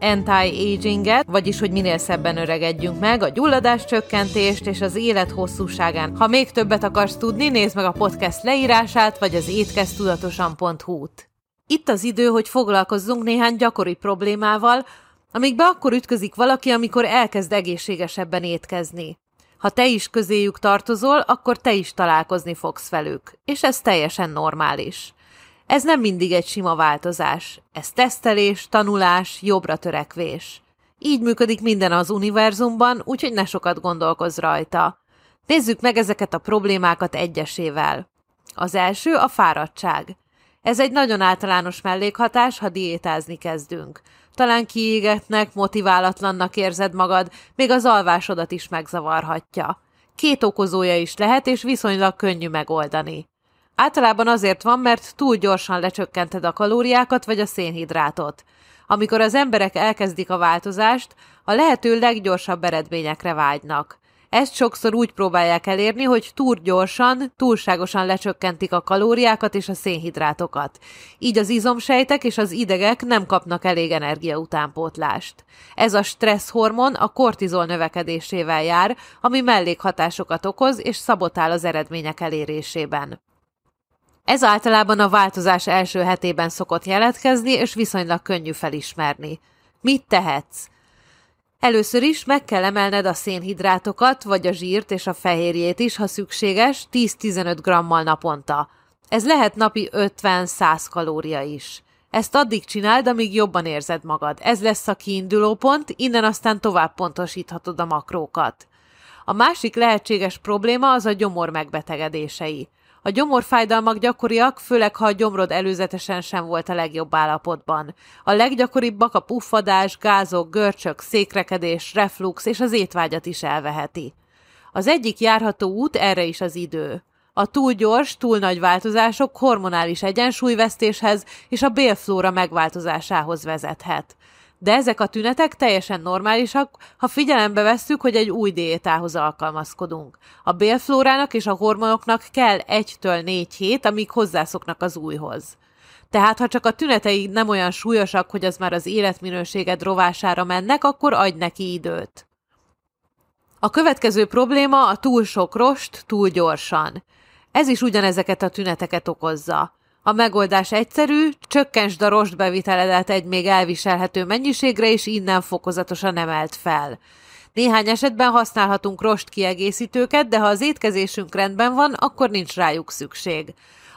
anti-aginget, vagyis hogy minél szebben öregedjünk meg, a gyulladás csökkentést és az élet hosszúságán. Ha még többet akarsz tudni, nézd meg a podcast leírását, vagy az étkeztudatosan.hu-t. Itt az idő, hogy foglalkozzunk néhány gyakori problémával, amikbe akkor ütközik valaki, amikor elkezd egészségesebben étkezni. Ha te is közéjük tartozol, akkor te is találkozni fogsz velük, és ez teljesen normális. Ez nem mindig egy sima változás. Ez tesztelés, tanulás, jobbra törekvés. Így működik minden az univerzumban, úgyhogy ne sokat gondolkozz rajta. Nézzük meg ezeket a problémákat egyesével. Az első a fáradtság. Ez egy nagyon általános mellékhatás, ha diétázni kezdünk. Talán kiégetnek, motiválatlannak érzed magad, még az alvásodat is megzavarhatja. Két okozója is lehet, és viszonylag könnyű megoldani. Általában azért van, mert túl gyorsan lecsökkented a kalóriákat vagy a szénhidrátot. Amikor az emberek elkezdik a változást, a lehető leggyorsabb eredményekre vágynak. Ezt sokszor úgy próbálják elérni, hogy túl gyorsan, túlságosan lecsökkentik a kalóriákat és a szénhidrátokat. Így az izomsejtek és az idegek nem kapnak elég energiautánpótlást. Ez a stresszhormon a kortizol növekedésével jár, ami mellékhatásokat okoz és szabotál az eredmények elérésében. Ez általában a változás első hetében szokott jelentkezni, és viszonylag könnyű felismerni. Mit tehetsz? Először is meg kell emelned a szénhidrátokat, vagy a zsírt és a fehérjét is, ha szükséges, 10-15 g-mal naponta. Ez lehet napi 50-100 kalória is. Ezt addig csináld, amíg jobban érzed magad. Ez lesz a kiindulópont, innen aztán tovább pontosíthatod a makrókat. A másik lehetséges probléma az a gyomor megbetegedései. A gyomorfájdalmak gyakoriak, főleg ha a gyomrod előzetesen sem volt a legjobb állapotban. A leggyakoribbak a puffadás, gázok, görcsök, székrekedés, reflux és az étvágyat is elveheti. Az egyik járható út erre is az idő. A túl gyors, túl nagy változások hormonális egyensúlyvesztéshez és a bélflóra megváltozásához vezethet. De ezek a tünetek teljesen normálisak, ha figyelembe vesszük, hogy egy új diétához alkalmazkodunk. A bélflórának és a hormonoknak kell 1-4 hét, amíg hozzászoknak az újhoz. Tehát, ha csak a tüneteid nem olyan súlyosak, hogy az már az életminőséged rovására mennek, akkor adj neki időt. A következő probléma a túl sok rost, túl gyorsan. Ez is ugyanezeket a tüneteket okozza. A megoldás egyszerű, csökkentsd a rostbeviteledet egy még elviselhető mennyiségre, és innen fokozatosan emelt fel. Néhány esetben használhatunk rostkiegészítőket, de ha az étkezésünk rendben van, akkor nincs rájuk szükség.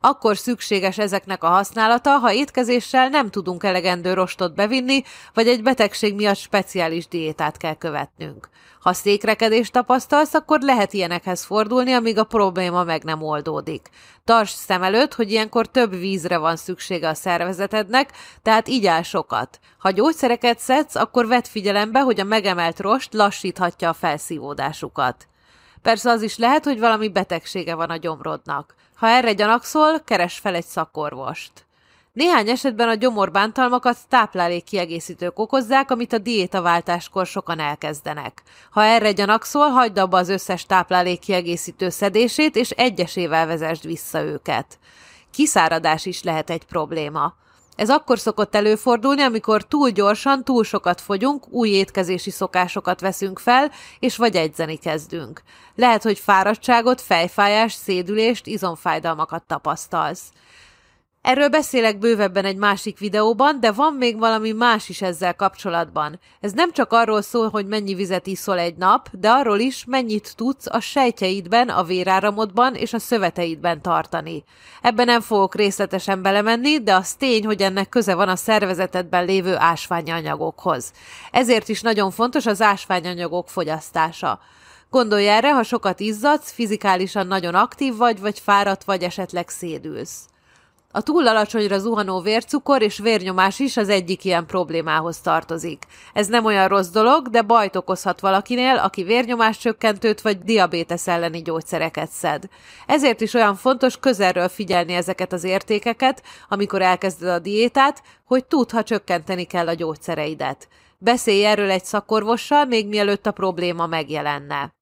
Akkor szükséges ezeknek a használata, ha étkezéssel nem tudunk elegendő rostot bevinni, vagy egy betegség miatt speciális diétát kell követnünk. Ha székrekedést tapasztalsz, akkor lehet ilyenekhez fordulni, amíg a probléma meg nem oldódik. Tartsd szem előtt, hogy ilyenkor több vízre van szüksége a szervezetednek, tehát igyál sokat. Ha gyógyszereket szedsz, akkor vedd figyelembe, hogy a megemelt rost lassíthatja a felszívódásukat. Persze az is lehet, hogy valami betegsége van a gyomrodnak. Ha erre gyanakszol, keresd fel egy szakorvost. Néhány esetben a gyomorbántalmakat táplálékkiegészítők okozzák, amit a diétaváltáskor sokan elkezdenek. Ha erre gyanakszol, hagyd abba az összes táplálékkiegészítő szedését, és egyesével vezesd vissza őket. Kiszáradás is lehet egy probléma. Ez akkor szokott előfordulni, amikor túl gyorsan, túl sokat fogyunk, új étkezési szokásokat veszünk fel, és vagy edzeni kezdünk. Lehet, hogy fáradtságot, fejfájást, szédülést, izomfájdalmakat tapasztalsz. Erről beszélek bővebben egy másik videóban, de van még valami más is ezzel kapcsolatban. Ez nem csak arról szól, hogy mennyi vizet iszol egy nap, de arról is, mennyit tudsz a sejtjeidben, a véráramodban és a szöveteidben tartani. Ebben nem fogok részletesen belemenni, de az tény, hogy ennek köze van a szervezetedben lévő ásványanyagokhoz. Ezért is nagyon fontos az ásványanyagok fogyasztása. Gondolj erre, ha sokat izzadsz, fizikálisan nagyon aktív vagy, vagy fáradt vagy, esetleg szédülsz. A túl alacsonyra zuhanó vércukor és vérnyomás is az egyik ilyen problémához tartozik. Ez nem olyan rossz dolog, de bajt okozhat valakinél, aki vérnyomáscsökkentőt vagy diabétesz elleni gyógyszereket szed. Ezért is olyan fontos közelről figyelni ezeket az értékeket, amikor elkezded a diétát, hogy tudd, ha csökkenteni kell a gyógyszereidet. Beszélj erről egy szakorvossal, még mielőtt a probléma megjelenne.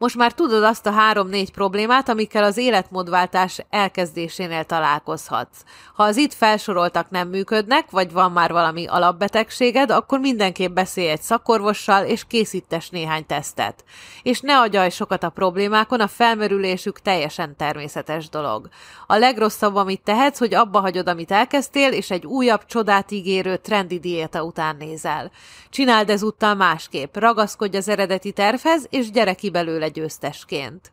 Most már tudod azt a 3-4 problémát, amikkel az életmódváltás elkezdésénél találkozhatsz. Ha az itt felsoroltak nem működnek, vagy van már valami alapbetegséged, akkor mindenképp beszélj egy szakorvossal, és készítes néhány tesztet. És ne agyalj sokat a problémákon, a felmerülésük teljesen természetes dolog. A legrosszabb, amit tehetsz, hogy abba hagyod, amit elkezdtél, és egy újabb csodát ígérő trendi diéta után nézel. Csináld ezúttal másképp, ragaszkodj az eredeti tervhez, és gyere ki belőle győztesként.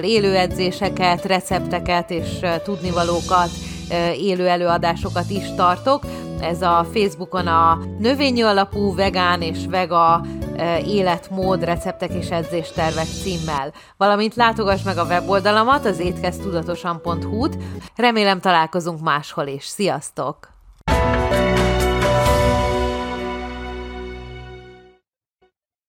élő edzéseket, recepteket és tudnivalókat, élő előadásokat is tartok. Ez a Facebookon a Növényi Alapú Vegán és Vega Életmód Receptek és EdzéstTervek címmel. Valamint látogass meg a weboldalamat, az étkeztudatosan.hu-t. Remélem, találkozunk máshol is. Sziasztok!